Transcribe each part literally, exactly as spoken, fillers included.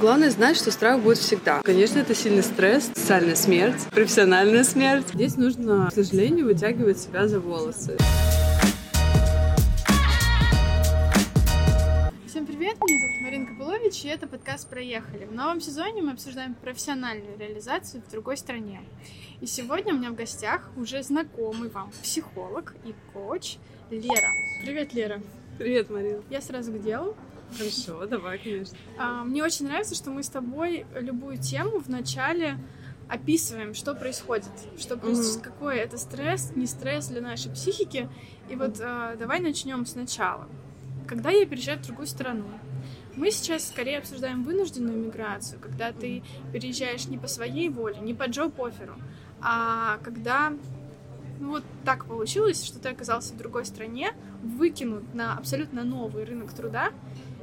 Главное знать, что страх будет всегда. Конечно, это сильный стресс, социальная смерть, профессиональная смерть. Здесь нужно, к сожалению, вытягивать себя за волосы. Всем привет, меня зовут Марина Копылович, и это подкаст «Проехали». В новом сезоне мы обсуждаем профессиональную реализацию в другой стране. И сегодня у меня в гостях уже знакомый вам психолог и коуч Лера. Привет, Лера. Привет, Марина. Я сразу к делу. Хорошо, давай, конечно. Мне очень нравится, что мы с тобой любую тему вначале описываем, что происходит, что происходит, угу. Какой это стресс, не стресс для нашей психики. И вот давай начнем сначала. Когда я переезжаю в другую страну? Мы сейчас скорее обсуждаем вынужденную миграцию, когда ты переезжаешь не по своей воле, не по джоб-офферу, а когда... Ну вот так получилось, что ты оказался в другой стране, выкинут на абсолютно новый рынок труда,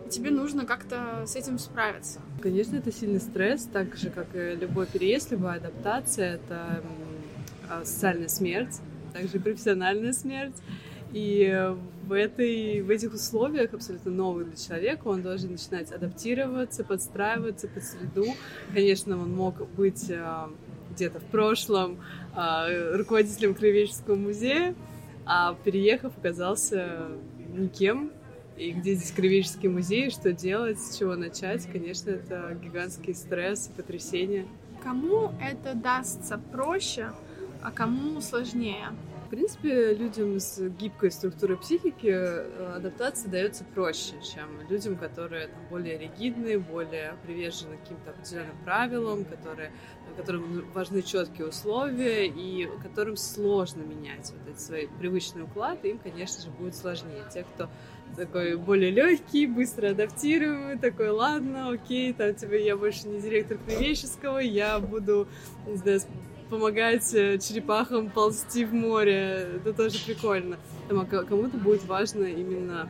и тебе нужно как-то с этим справиться. Конечно, это сильный стресс, так же, как и любой переезд, любая адаптация, это социальная смерть, также профессиональная смерть. И в, этой, в этих условиях абсолютно новый для человека, он должен начинать адаптироваться, подстраиваться под среду. Конечно, он мог быть... где-то в прошлом руководителем краеведческого музея, а переехав, оказался никем. И где здесь краеведческий музей, что делать, с чего начать, конечно, это гигантский стресс, потрясение. Кому это дастся проще, а кому сложнее? В принципе, людям с гибкой структурой психики адаптация дается проще, чем людям, которые там, более ригидные, более привержены к каким-то определенным правилам, которые, которым важны четкие условия и которым сложно менять вот эти свои привычные уклады, им, конечно же, будет сложнее. Те, кто такой более легкий, быстро адаптируемый, такой, ладно, окей, там тебе я больше не директор краеведческого, я буду, не знаю, помогать черепахам ползти в море, это тоже прикольно. Там, а кому-то будет важно именно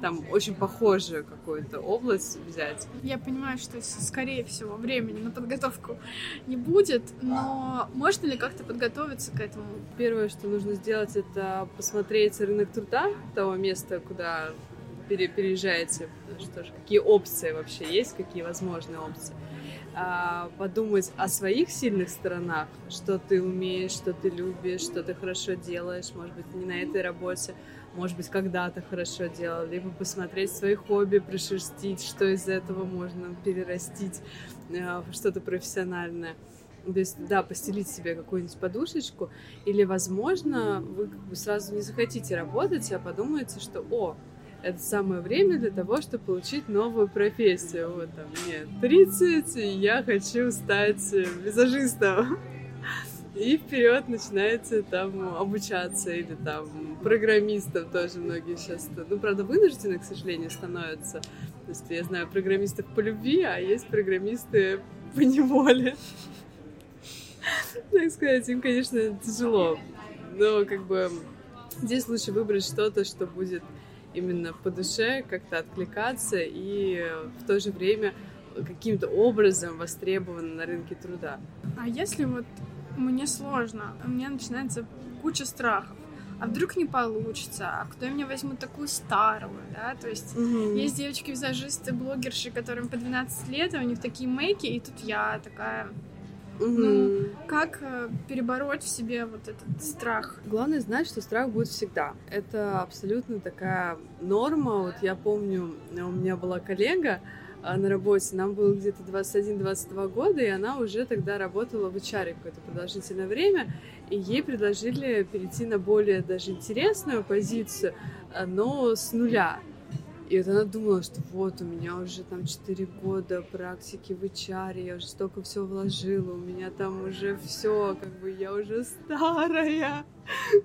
там очень похожую какую-то область взять. Я понимаю, что скорее всего времени на подготовку не будет, но можно ли как-то подготовиться к этому? Первое, что нужно сделать, это посмотреть рынок труда того места, куда пере- переезжаете, что ж, какие опции вообще есть, какие возможные опции. Подумать о своих сильных сторонах, что ты умеешь, что ты любишь, что ты хорошо делаешь, может быть, не на этой работе, может быть, когда-то хорошо делал, либо посмотреть свои хобби, прошерстить, что из этого можно перерастить в что-то профессиональное. То есть, да, постелить себе какую-нибудь подушечку, или, возможно, вы как бы сразу не захотите работать, а подумаете, что «О!» Это самое время для того, чтобы получить новую профессию. Вот там мне тридцать, и я хочу стать визажистом. И вперед начинаете там обучаться или там программистом тоже многие сейчас. Ну, правда, вынуждены, к сожалению, становятся. То есть я знаю программистов по любви, а есть программисты по неволе. Так сказать, им, конечно, тяжело. Но как бы здесь лучше выбрать что-то, что будет... именно по душе, как-то откликаться и в то же время каким-то образом востребовано на рынке труда. А если вот мне сложно, у меня начинается куча страхов, а вдруг не получится, а кто меня возьмет такую старую, да, то есть угу. Есть девочки-визажисты, блогерши, которым по двенадцать лет, а у них такие мейки, и тут я такая... Угу. Ну, как перебороть в себе вот этот страх? Главное знать, что страх будет всегда. Это абсолютно такая норма. Вот я помню, у меня была коллега на работе, нам было где-то двадцать один - двадцать два года, и она уже тогда работала в эйч ар какое-то продолжительное время, и ей предложили перейти на более даже интересную позицию, но с нуля. И вот она думала, что вот, у меня уже там четыре года практики в эйч ар, я уже столько все вложила, у меня там уже все, как бы я уже старая,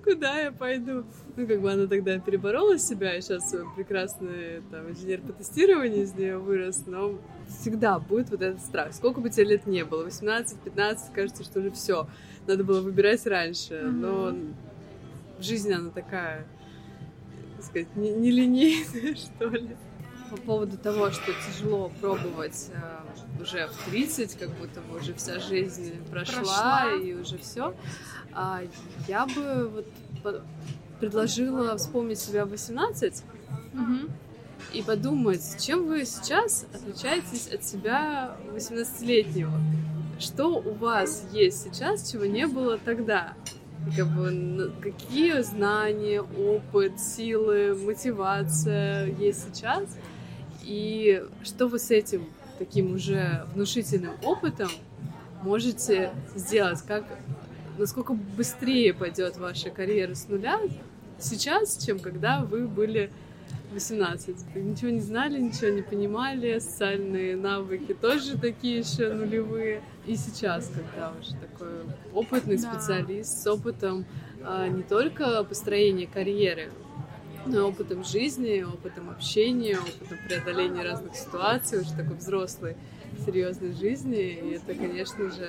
куда я пойду? Ну, как бы она тогда переборола себя, и сейчас прекрасный там, инженер по тестированию из нее вырос, но всегда будет вот этот страх. Сколько бы тебе лет не было, восемнадцать - пятнадцать, кажется, что уже все, надо было выбирать раньше, но жизнь она такая... сказать, нелинейные, что ли. По поводу того, что тяжело пробовать э, уже в тридцать, как будто бы уже вся жизнь прошла, прошла. И уже все, а, я бы вот, по- предложила вспомнить себя в восемнадцать, угу. и подумать, чем вы сейчас отличаетесь от себя восемнадцатилетнего. Что у вас есть сейчас, чего не было тогда? Как бы, какие знания, опыт, силы, мотивация есть сейчас? И что вы с этим таким уже внушительным опытом можете сделать? Как, насколько быстрее пойдет ваша карьера с нуля сейчас, чем когда вы были восемнадцать? Ничего не знали, ничего не понимали, социальные навыки тоже такие еще нулевые. И сейчас, когда уже такой опытный да. специалист с опытом а, не только построения карьеры, но и опытом жизни, опытом общения, опытом преодоления разных ситуаций, уже такой взрослой, серьезной жизни, и это, конечно же,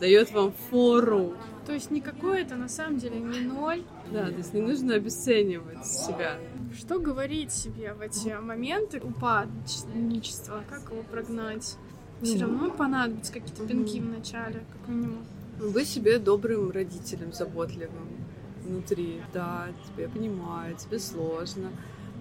дает вам фору. То есть никакое это на самом деле не ноль. Да, то есть не нужно обесценивать себя. Что говорить себе в эти моменты упадничества? Как его прогнать? Все равно понадобятся какие-то пинки в начале, как минимум. Быть себе добрым родителем, заботливым внутри. Да, тебя понимают, тебе сложно.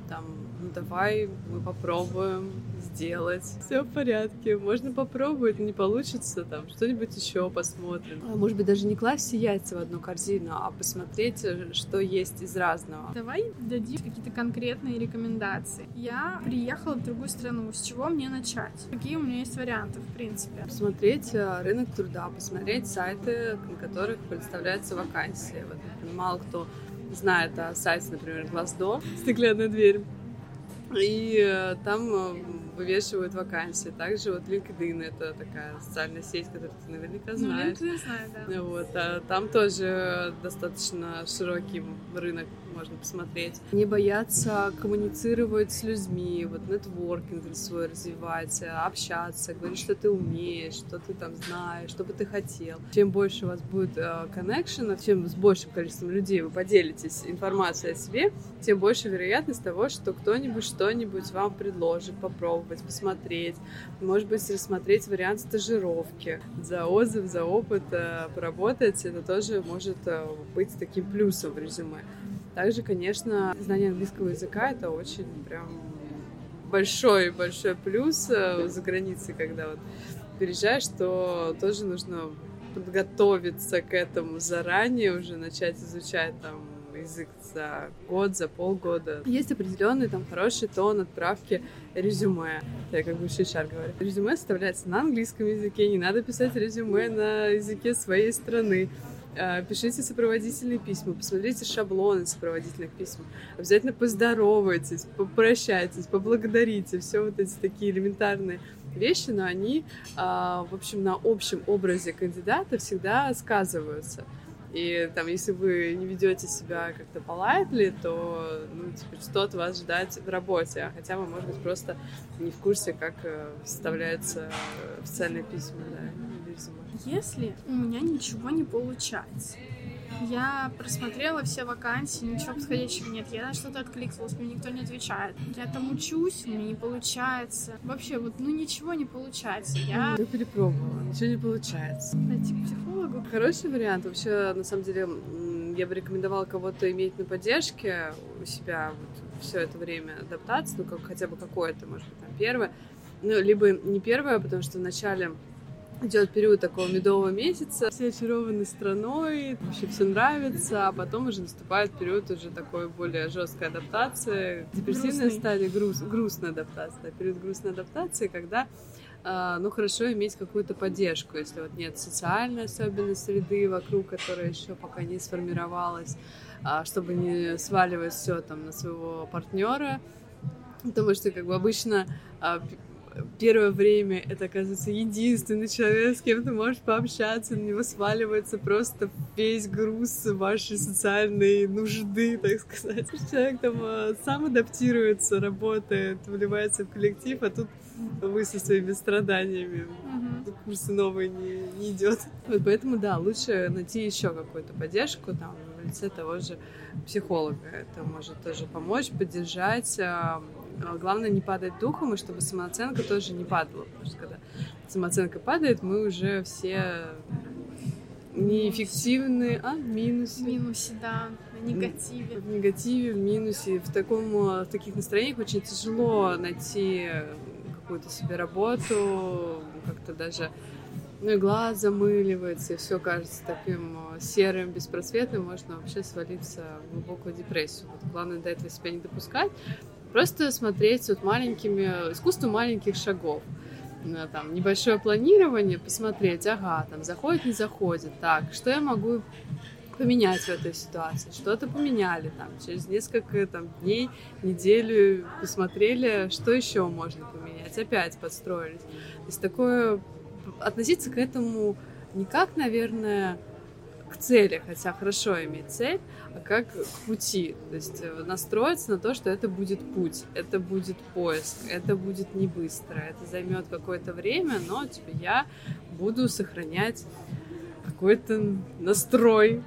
Там, ну давай мы попробуем сделать. Все в порядке, можно попробовать, не получится, там что-нибудь еще посмотрим. Может быть, даже не класть все яйца в одну корзину, а посмотреть, что есть из разного. Давай дадим какие-то конкретные рекомендации. Я приехала в другую страну, с чего мне начать? Какие у меня есть варианты, в принципе? Посмотреть рынок труда, посмотреть сайты, на которых представляются вакансии. Вот, мало кто знает о сайте, например, Glassdoor, стеклянная дверь, и там вывешивают вакансии. Также вот LinkedIn — это такая социальная сеть, которую ты наверняка знаешь. Ну, LinkedIn знаю, да. Вот, а там тоже достаточно широкий рынок, можно посмотреть. Не бояться коммуницировать с людьми, вот нетворкинг свой развивать, общаться, говорить, что ты умеешь, что ты там знаешь, что бы ты хотел. Чем больше у вас будет коннекшена, чем с большим количеством людей вы поделитесь информацией о себе, тем больше вероятность того, что кто-нибудь что-нибудь вам предложит, попробовать, посмотреть. Может быть, рассмотреть вариант стажировки. За отзыв, за опыт поработать, это тоже может быть таким плюсом в резюме. Также, конечно, знание английского языка — это очень прям большой-большой плюс за границей, когда вот переезжаешь, то тоже нужно подготовиться к этому заранее, уже начать изучать там язык за год, за полгода. Есть определенный там хороший тон отправки резюме. Я как бы еще эйч ар говорю. Резюме составляется на английском языке, не надо писать резюме на языке своей страны. Пишите сопроводительные письма, посмотрите шаблоны сопроводительных писем, обязательно поздоровайтесь, попрощайтесь, поблагодарите, все вот эти такие элементарные вещи, но они, в общем, на общем образе кандидата всегда сказываются. И там, если вы не ведете себя как-то полайтли, то ну, типа, что от вас ждать в работе? Хотя вы, может быть, просто не в курсе, как составляются официальные письма. Да, резюме. Если у меня ничего не получается, я просмотрела все вакансии, ничего подходящего нет, я на что-то откликнулась, мне никто не отвечает, я там учусь, у меня не получается, вообще вот ну ничего не получается, я... Я перепробовала, ничего не получается. Пойти к психологу. Хороший вариант, вообще, на самом деле, я бы рекомендовала кого-то иметь на поддержке у себя вот, все это время адаптации, ну как, хотя бы какое-то, может быть, там первое, ну либо не первое, потому что вначале идет период такого медового месяца, все очарованы страной, вообще все нравится, а потом уже наступает период уже такой более жесткой адаптации, депрессивная стадия, груз, грустная адаптация, период грустной адаптации, когда ну, хорошо иметь какую-то поддержку, если вот нет социальной особенной среды вокруг, которая еще пока не сформировалась, чтобы не сваливать все там на своего партнера, потому что как бы обычно первое время это, оказывается, единственный человек, с кем ты можешь пообщаться, на него сваливается просто весь груз вашей социальной нужды, так сказать. Человек там сам адаптируется, работает, вливается в коллектив, а тут вы со своими страданиями. Угу. Курсы новые не, не идет. Вот поэтому, да, лучше найти еще какую-то поддержку, там, в лице того же психолога. Это может тоже помочь, поддержать. Главное не падать духом, и чтобы самооценка тоже не падала, потому что когда самооценка падает, мы уже все неэффективны, а в минусе. В минусе, да, в негативе. В негативе, в минусе, в таком, в таких настроениях очень тяжело найти какую-то себе работу, как-то даже, ну и глаз замыливается, и все кажется таким серым, беспросветным, можно вообще свалиться в глубокую депрессию. Вот главное до этого себя не допускать, просто смотреть вот маленькими, искусство маленьких шагов. Там, небольшое планирование, посмотреть, ага, там, заходит, не заходит, так, что я могу поменять в этой ситуации, что-то поменяли, там, через несколько там, дней, неделю посмотрели, что еще можно поменять, опять подстроились. То есть такое, относиться к этому не как, наверное, к цели, хотя хорошо иметь цель, а как к пути, то есть настроиться на то, что это будет путь, это будет поиск, это будет не быстро, это займет какое-то время, но типа, я буду сохранять какой-то настрой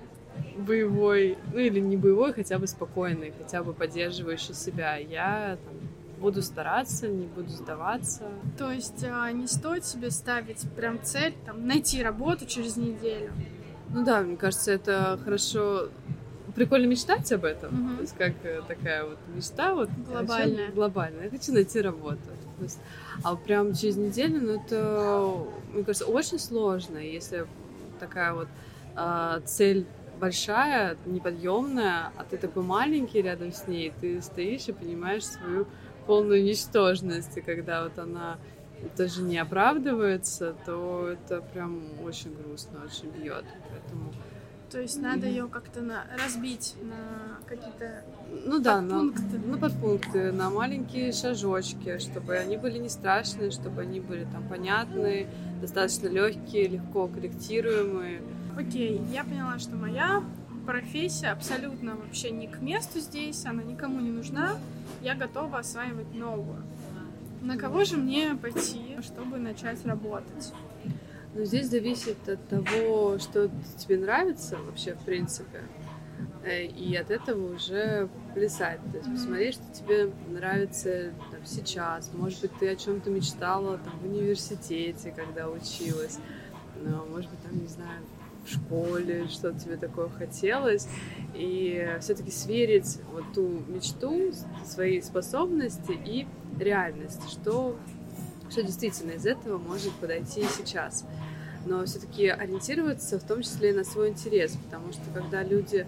боевой, ну или не боевой, хотя бы спокойный, хотя бы поддерживающий себя. Я там, буду стараться, не буду сдаваться. То есть не стоит себе ставить прям цель, там, найти работу через неделю. Ну да, мне кажется, это хорошо, прикольно мечтать об этом, угу. То есть как такая вот мечта вот глобальная. Глобальная. Я хочу найти работу, то есть, а прям через неделю, ну это, мне кажется, очень сложно, если такая вот э, цель большая, неподъемная, а ты такой маленький рядом с ней, ты стоишь и понимаешь свою полную ничтожность, и когда вот она даже не оправдывается, то это прям очень грустно, очень бьет. Поэтому... То есть надо ее как-то на... разбить на какие-то ну, да, подпункты. На... Ну, подпункты, на маленькие шажочки, чтобы они были не страшные, чтобы они были там понятные, достаточно легкие, легко корректируемые. Окей, я поняла, что моя профессия абсолютно вообще не к месту здесь, она никому не нужна, я готова осваивать новую. На кого же мне пойти, чтобы начать работать? Ну, здесь зависит от того, что тебе нравится вообще, в принципе, и от этого уже плясать. То есть посмотри, что тебе нравится там, сейчас. Может быть, ты о чем-то мечтала там, в университете, когда училась. Но, может быть, там, не знаю, в школе, что тебе такое хотелось. И все-таки сверить вот ту мечту, свои способности и реальность, что, что действительно из этого может подойти сейчас. Но все-таки ориентироваться в том числе и на свой интерес, потому что когда люди,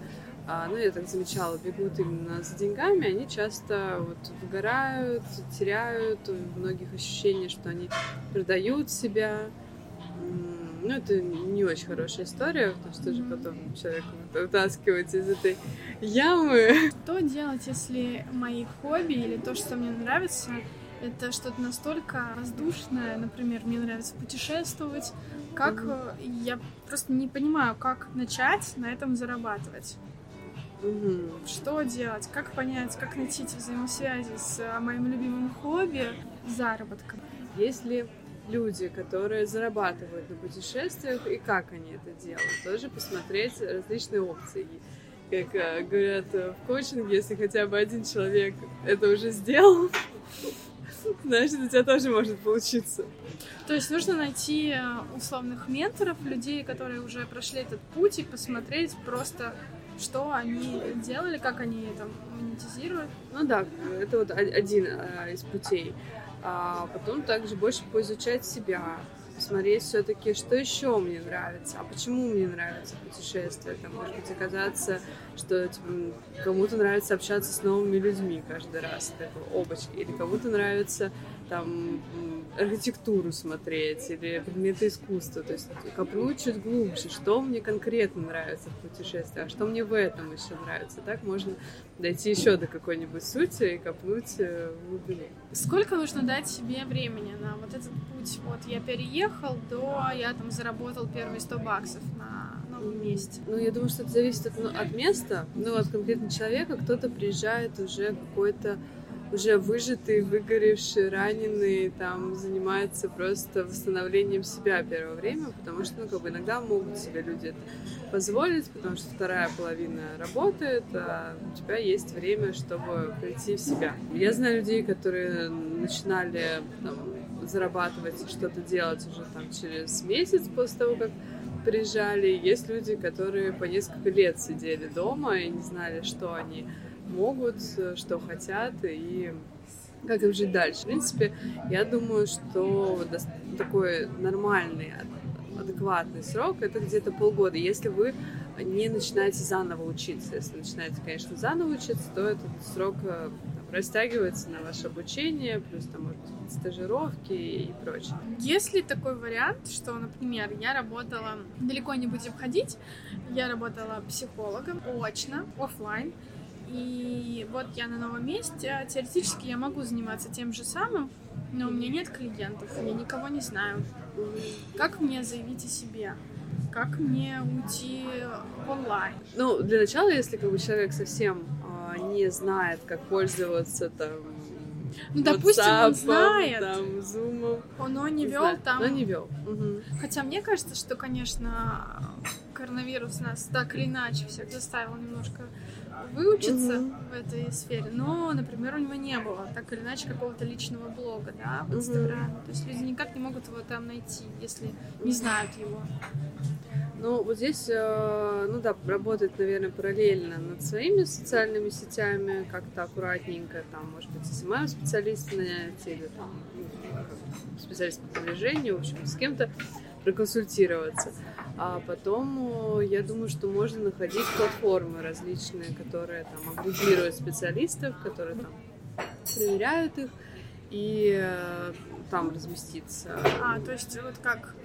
ну я так замечала, бегут именно за деньгами, они часто вот выгорают, теряют у многих ощущение, что они продают себя. Ну, это не очень хорошая история, потому что же потом человека вытаскивать из этой ямы. Что делать, если мои хобби или то, что мне нравится, это что-то настолько воздушное, например, мне нравится путешествовать, как mm-hmm. я просто не понимаю, как начать на этом зарабатывать. Mm-hmm. Что делать, как понять, как найти эти взаимосвязи с моим любимым хобби, заработком. Если... люди, которые зарабатывают на путешествиях, и как они это делают. Тоже посмотреть различные опции. Как говорят в коучинге, если хотя бы один человек это уже сделал, значит, у тебя тоже может получиться. То есть нужно найти условных менторов, людей, которые уже прошли этот путь, и посмотреть просто, что они делали, как они это монетизируют. Ну да, это вот один из путей. А потом также больше поизучать себя, посмотреть все-таки, что еще мне нравится, а почему мне нравится путешествие. Там, может быть, оказаться, что типа, кому-то нравится общаться с новыми людьми каждый раз, такой, опачки, или кому-то нравится там, архитектуру смотреть, или предметы искусства, то есть коплю чуть глубже, что мне конкретно нравится в путешествии, а что мне в этом еще нравится. Так можно дойти еще до какой-нибудь сути и копнуть в глубину. Сколько нужно дать себе времени на вот этот путь? Вот я переехал, до я там заработал первые сто баксов на новом месте. Ну, я думаю, что это зависит от, от места, ну, от конкретного человека. Кто-то приезжает уже какой-то уже выжатый, выгоревший, раненый, там, занимается просто восстановлением себя первое время, потому что, ну, как бы иногда могут себе люди это позволить, потому что вторая половина работает, а у тебя есть время, чтобы прийти в себя. Я знаю людей, которые начинали там, зарабатывать, что-то делать уже там через месяц после того, как приезжали, есть люди, которые по несколько лет сидели дома и не знали, что они могут, что хотят и как им жить дальше. В принципе, я думаю, что такой нормальный, адекватный срок — это где-то полгода, если вы не начинаете заново учиться. Если начинаете, конечно, заново учиться, то этот срок там растягивается на ваше обучение, плюс там, может быть, стажировки и прочее. Есть ли такой вариант, что, например, я работала, далеко не будем ходить, я работала психологом очно, офлайн, и вот я на новом месте, теоретически я могу заниматься тем же самым, но у меня нет клиентов, я никого не знаю. Как мне заявить о себе? Как мне уйти в онлайн? Ну, для начала, если как бы человек совсем а, не знает, как пользоваться там, ну, допустим, WhatsApp, он знает, там, Zoom, он, он не вел там, но не вел. Угу. Хотя мне кажется, что, конечно, коронавирус нас так или иначе всех заставил немножко выучиться mm-hmm. в этой сфере, но, например, у него не было так или иначе какого-то личного блога, да, в Инстаграме, mm-hmm. то есть люди никак не могут его там найти, если не знают его. Ну, вот здесь, ну да, работает, наверное, параллельно над своими социальными сетями, как-то аккуратненько, там, может быть, эс эм эм-специалист нанять, или там, специалист по продвижению, в общем, с кем-то проконсультироваться. А потом, я думаю, что можно находить платформы различные, которые там агрегируют специалистов, которые там проверяют их и там разместиться. А, то есть вот как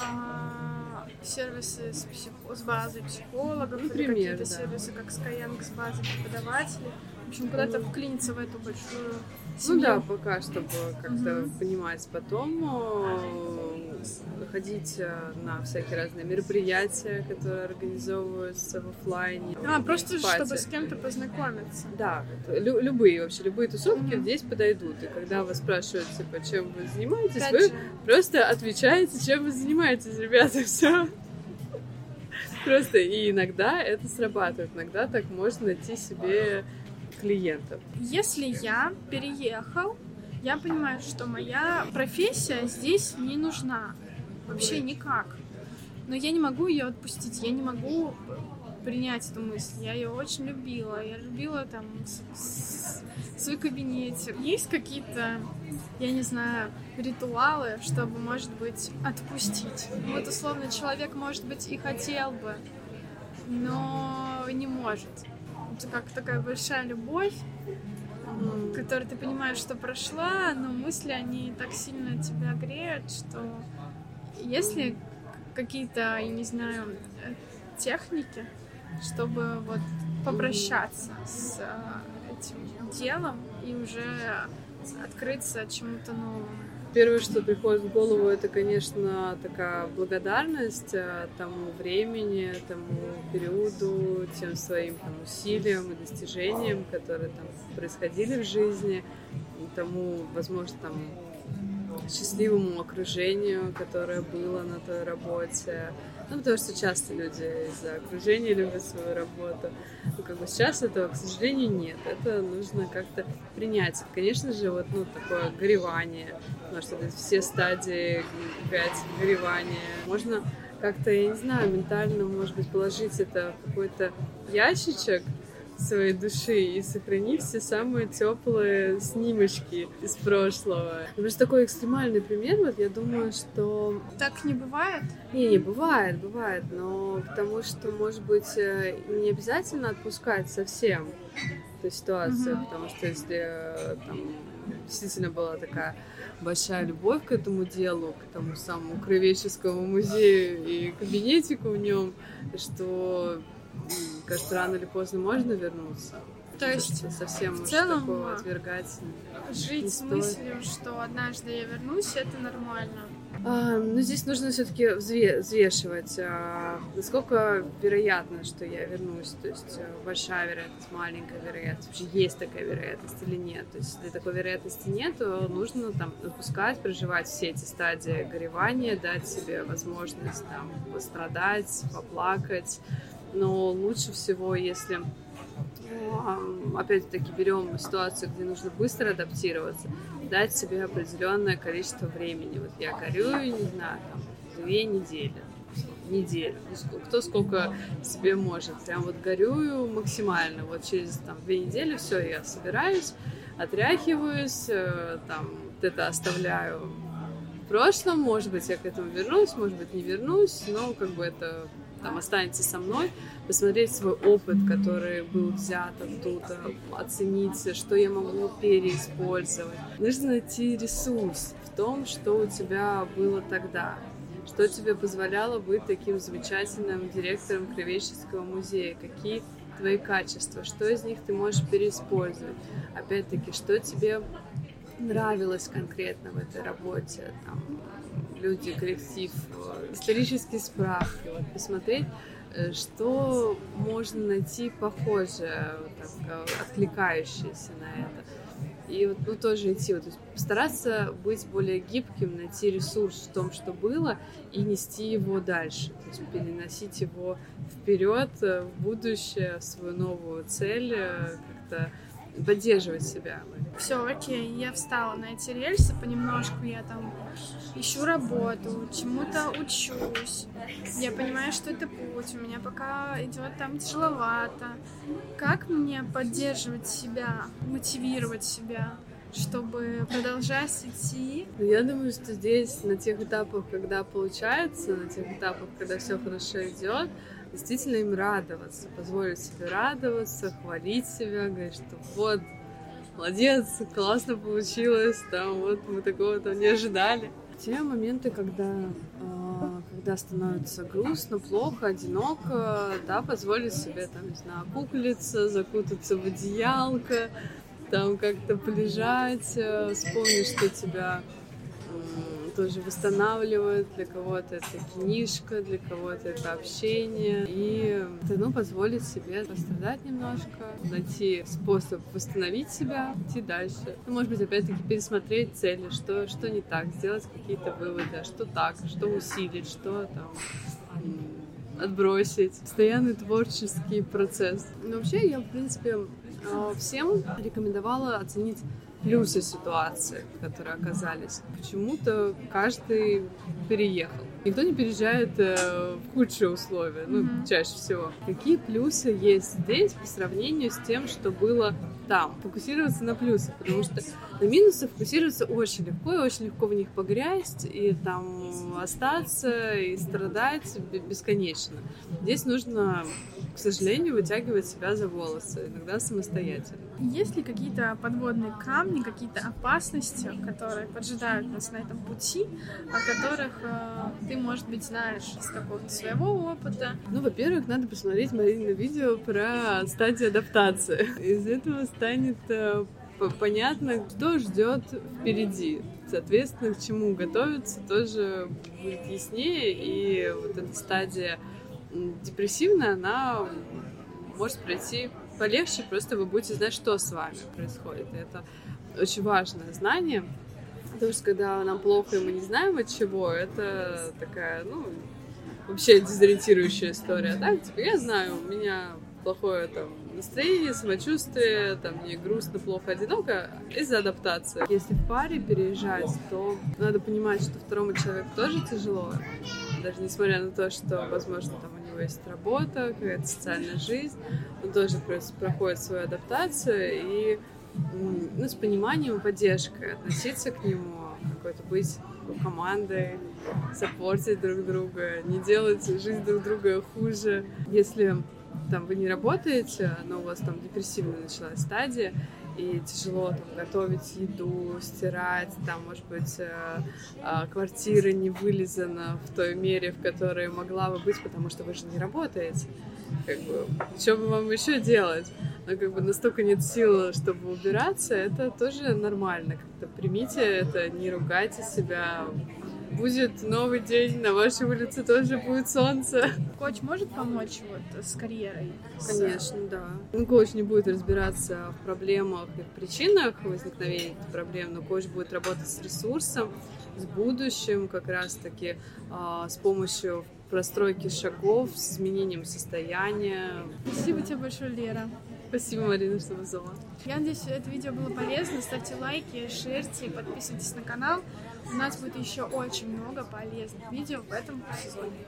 а, сервисы с, психо- с базой психологов, например, или какие-то да. сервисы, как Skyeng с базой преподавателей. В общем, куда-то вклиниться в эту большую семью. Ну да, пока, чтобы как-то угу. понимать потом... ходить на всякие разные мероприятия, которые организовываются в офлайне. А, просто чтобы с кем-то познакомиться. Да, лю- любые вообще, любые тусовки mm-hmm. здесь подойдут. И когда вас спрашивают, типа, чем вы занимаетесь, Опять вы же. просто отвечаете, чем вы занимаетесь, ребята, все. Просто и иногда это срабатывает, иногда так можно найти себе клиентов. Если я переехал, я понимаю, что моя профессия здесь не нужна. Вообще никак. Но я не могу ее отпустить, я не могу принять эту мысль. Я ее очень любила. Я любила там свой кабинет. Есть какие-то, я не знаю, ритуалы, чтобы, может быть, отпустить. Вот, условно, человек, может быть, и хотел бы, но не может. Это как такая большая любовь, Mm. которую ты понимаешь, что прошла, но мысли, они так сильно тебя греют, что есть ли какие-то, я не знаю, техники, чтобы вот попрощаться mm. с этим делом и уже открыться чему-то новому? Первое, что приходит в голову, это, конечно, такая благодарность тому времени, тому периоду, тем своим там, усилиям и достижениям, которые там происходили в жизни, тому, возможно, там, счастливому окружению, которое было на той работе. Ну, потому что часто люди из-за окружения любят свою работу. Ну, как бы сейчас этого, к сожалению, нет. Это нужно как-то принять. Конечно же, вот ну, такое горевание, потому что это все стадии опять горевания. Можно как-то, я не знаю, ментально, может быть, положить это в какой-то ящичек своей души и сохрани все самые теплые снимочки из прошлого. Просто такой экстремальный пример, вот я думаю, что... Так не бывает? Не, не бывает, бывает, но потому что, может быть, не обязательно отпускать совсем эту ситуацию, угу. потому что если там действительно была такая большая любовь к этому делу, к тому самому краеведческому музею и кабинетику в нем, что... Кажется, рано или поздно можно вернуться. То потому есть совсем в целом такого отвергать жить с мыслью, что однажды я вернусь, это нормально. А, ну, здесь нужно все-таки взвешивать, а, насколько вероятно, что я вернусь. То есть большая вероятность, маленькая вероятность, вообще есть такая вероятность или нет. То есть если такой вероятности нет, то нужно там отпускать, проживать все эти стадии горевания, дать себе возможность там пострадать, поплакать. Но лучше всего, если, ну, опять-таки, берем ситуацию, где нужно быстро адаптироваться, дать себе определенное количество времени. Вот я горюю, не знаю, там, две недели. неделю. Кто сколько себе может. Прям вот горюю максимально. Вот через там, две недели все, я собираюсь, отряхиваюсь, там, вот это оставляю в прошлом. Может быть, я к этому вернусь, может быть, не вернусь, но как бы это... Там останется со мной, посмотреть свой опыт, который был взят оттуда, оценить, что я могу переиспользовать. Нужно найти ресурс в том, что у тебя было тогда, что тебе позволяло быть таким замечательным директором Кривеческого музея, какие твои качества, что из них ты можешь переиспользовать. Опять-таки, что тебе нравилось конкретно в этой работе, там, люди, коллектив, исторические справки, вот, посмотреть, что можно найти похожее, так, откликающееся на это. И вот, ну, тоже идти, вот, то есть постараться быть более гибким, найти ресурс в том, что было, и нести его дальше, то есть переносить его вперед, в будущее, в свою новую цель, как-то поддерживать себя. Все, окей, я встала на эти рельсы понемножку, я там ищу работу, чему-то учусь, я понимаю, что это путь, у меня пока идет там тяжеловато. Как мне поддерживать себя, мотивировать себя, чтобы продолжать идти? Я думаю, что здесь на тех этапах, когда получается, на тех этапах, когда все хорошо идет, действительно им радоваться, позволить себе радоваться, хвалить себя, говорить, что вот, молодец, классно получилось, там вот мы такого там не ожидали. Те моменты, когда, э, когда становится грустно, плохо, одиноко, да, позволить себе, там, не знаю, окуклиться, закутаться в одеялко, там как-то полежать, э, вспомнить, что тебя... тоже восстанавливают, для кого-то это книжка, для кого-то это общение. И это, ну, позволит себе пострадать немножко, найти способ восстановить себя, идти дальше. Ну, может быть, опять-таки пересмотреть цели, что, что не так, сделать какие-то выводы, а что так, что усилить, что там отбросить. Постоянный творческий процесс. Но вообще я, в принципе, всем рекомендовала оценить плюсы ситуации, которые оказались. Почему-то каждый переехал. Никто не переезжает э, в худшие условия, ну, mm-hmm. чаще всего. Какие плюсы есть здесь по сравнению с тем, что было там? Фокусироваться на плюсах, потому что на минусах фокусироваться очень легко, и очень легко в них погрязть, и там остаться, и страдать бесконечно. Здесь нужно, к сожалению, вытягивать себя за волосы, иногда самостоятельно. Есть ли какие-то подводные камни, какие-то опасности, которые поджидают нас на этом пути, о которых э, ты, может быть, знаешь из какого-то своего опыта? Ну, во-первых, надо посмотреть Марину видео про стадию адаптации. Из этого станет э, понятно, что ждет впереди. Соответственно, к чему готовиться, тоже будет яснее. И вот эта стадия депрессивная, она может пройти полегче, просто вы будете знать, что с вами происходит. И это очень важное знание, потому что когда нам плохо и мы не знаем от чего, это такая, ну, вообще дезориентирующая история. Так, типа, я знаю, у меня плохое там настроение, самочувствие, там мне грустно, плохо, одиноко из-за адаптации. Если в паре переезжать, то надо понимать, что второму человеку тоже тяжело, даже несмотря на то, что, возможно, там у него есть работа, какая-то социальная жизнь, он тоже просто проходит свою адаптацию и, ну, с пониманием и поддержкой относиться к нему, какой-то быть командой, саппортить друг друга, не делать жизнь друг друга хуже. Если там вы не работаете, но у вас там депрессивная началась стадия, и тяжело там готовить еду, стирать, там, может быть, квартира не вылизана в той мере, в которой могла бы быть, потому что вы же не работаете. Как бы, что бы вам еще делать? Но как бы настолько нет сил, чтобы убираться, это тоже нормально. Как-то примите это, не ругайте себя. Будет новый день, на вашей улице тоже будет солнце. Коуч может помочь вот с карьерой? Конечно, да. Ну, коуч не будет разбираться в проблемах и в причинах возникновения этих проблем, но коуч будет работать с ресурсом, с будущим, как раз-таки э, с помощью простройки шагов, с изменением состояния. Спасибо тебе большое, Лера. Спасибо, Марина, что вызвала. Я надеюсь, это видео было полезно. Ставьте лайки, шерьте, подписывайтесь на канал. У нас будет еще очень много полезных видео в этом сезоне.